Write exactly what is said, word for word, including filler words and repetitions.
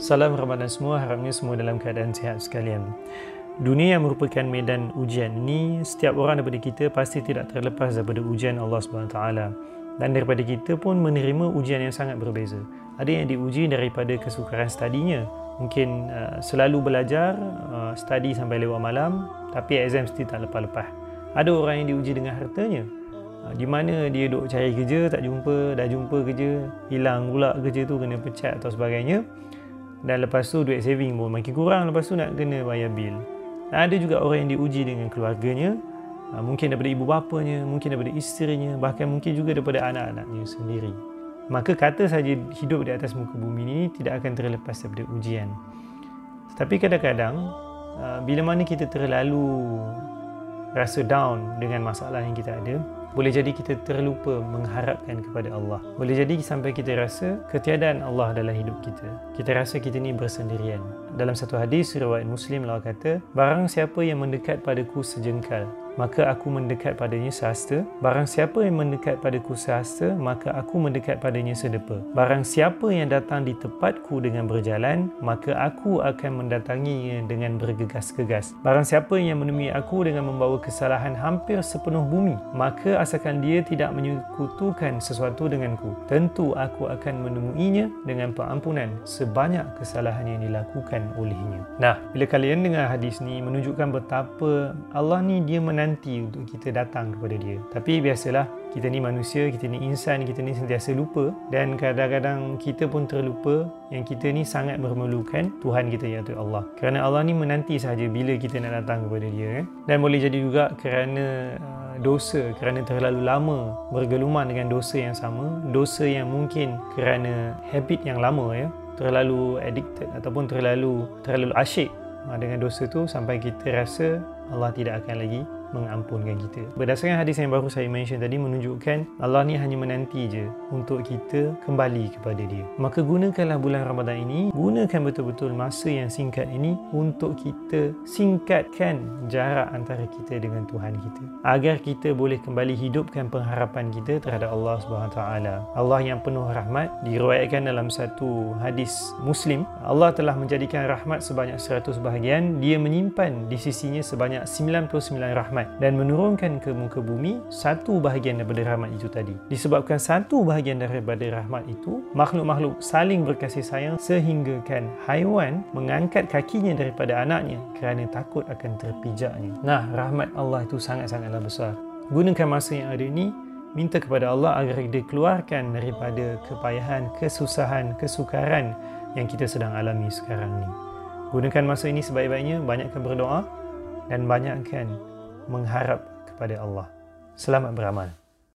Salam Ramadan semua, harapnya semua dalam keadaan sihat sekalian. Dunia yang merupakan medan ujian ni, setiap orang daripada kita pasti tidak terlepas daripada ujian Allah subhanahu wa taala. Dan daripada kita pun menerima ujian yang sangat berbeza. Ada yang diuji daripada kesukaran studinya. Mungkin uh, selalu belajar, uh, study sampai lewat malam, tapi exam mesti tak lepas-lepas. Ada orang yang diuji dengan hartanya. Di mana dia duk cari kerja, tak jumpa, dah jumpa kerja, hilang pula kerja tu, kena pecat atau sebagainya. Dan lepas tu duit saving pun makin kurang, lepas tu nak kena bayar bil. Dan ada juga orang yang diuji dengan keluarganya, mungkin daripada ibu bapanya, mungkin daripada isterinya, bahkan mungkin juga daripada anak-anaknya sendiri. Maka kata saja hidup di atas muka bumi ini tidak akan terlepas daripada ujian. Tetapi kadang-kadang, bila mana kita terlalu rasa down dengan masalah yang kita ada, boleh jadi kita terlupa mengharapkan kepada Allah. Boleh jadi sampai kita rasa ketiadaan Allah dalam hidup kita. Kita rasa kita ni bersendirian. Dalam satu hadis riwayat Muslim, Allah kata, barang siapa yang mendekat padaku sejengkal, maka aku mendekat padanya sehasta. Barang siapa yang mendekat padaku sehasta, maka aku mendekat padanya sedepa. Barang siapa yang datang di tempatku dengan berjalan, maka aku akan mendatanginya dengan bergegas-gegas. Barang siapa yang menemui aku dengan membawa kesalahan hampir sepenuh bumi, maka asalkan dia tidak menyekutukan sesuatu denganku, tentu aku akan menemuinya dengan pengampunan sebanyak kesalahan yang dilakukan olehnya. Nah, bila kalian dengar hadis ni, menunjukkan betapa Allah ni dia menang nanti untuk kita datang kepada dia. Tapi biasalah, kita ni manusia, kita ni insan, kita ni sentiasa lupa, dan kadang-kadang kita pun terlupa yang kita ni sangat memerlukan Tuhan kita, iaitu Allah. Kerana Allah ni menanti sahaja bila kita nak datang kepada dia. Dan boleh jadi juga kerana dosa, kerana terlalu lama bergeluman dengan dosa yang sama, dosa yang mungkin kerana habit yang lama, ya, terlalu addicted ataupun terlalu terlalu asyik dengan dosa tu sampai kita rasa Allah tidak akan lagi mengampunkan kita. Berdasarkan hadis yang baru saya mention tadi, menunjukkan Allah ni hanya menanti je untuk kita kembali kepada dia. Maka gunakanlah bulan Ramadan ini, gunakan betul-betul masa yang singkat ini untuk kita singkatkan jarak antara kita dengan Tuhan kita, agar kita boleh kembali hidupkan pengharapan kita terhadap Allah subhanahu wa taala. Allah yang penuh rahmat, diriwayatkan dalam satu hadis Muslim, Allah telah menjadikan rahmat sebanyak seratus bahagian, dia menyimpan di sisinya sebanyak sembilan puluh sembilan rahmat, dan menurunkan ke muka bumi satu bahagian daripada rahmat itu tadi. Disebabkan satu bahagian daripada rahmat itu, makhluk-makhluk saling berkasih sayang sehinggakan haiwan mengangkat kakinya daripada anaknya kerana takut akan terpijaknya. Nah, rahmat Allah itu sangat-sangatlah besar. Gunakan masa yang ada ini, minta kepada Allah agar dia keluarkan daripada kepayahan, kesusahan, kesukaran yang kita sedang alami sekarang ni. Gunakan masa ini sebaik-baiknya, banyakkan berdoa dan banyakkan mengharap kepada Allah. Selamat beramal.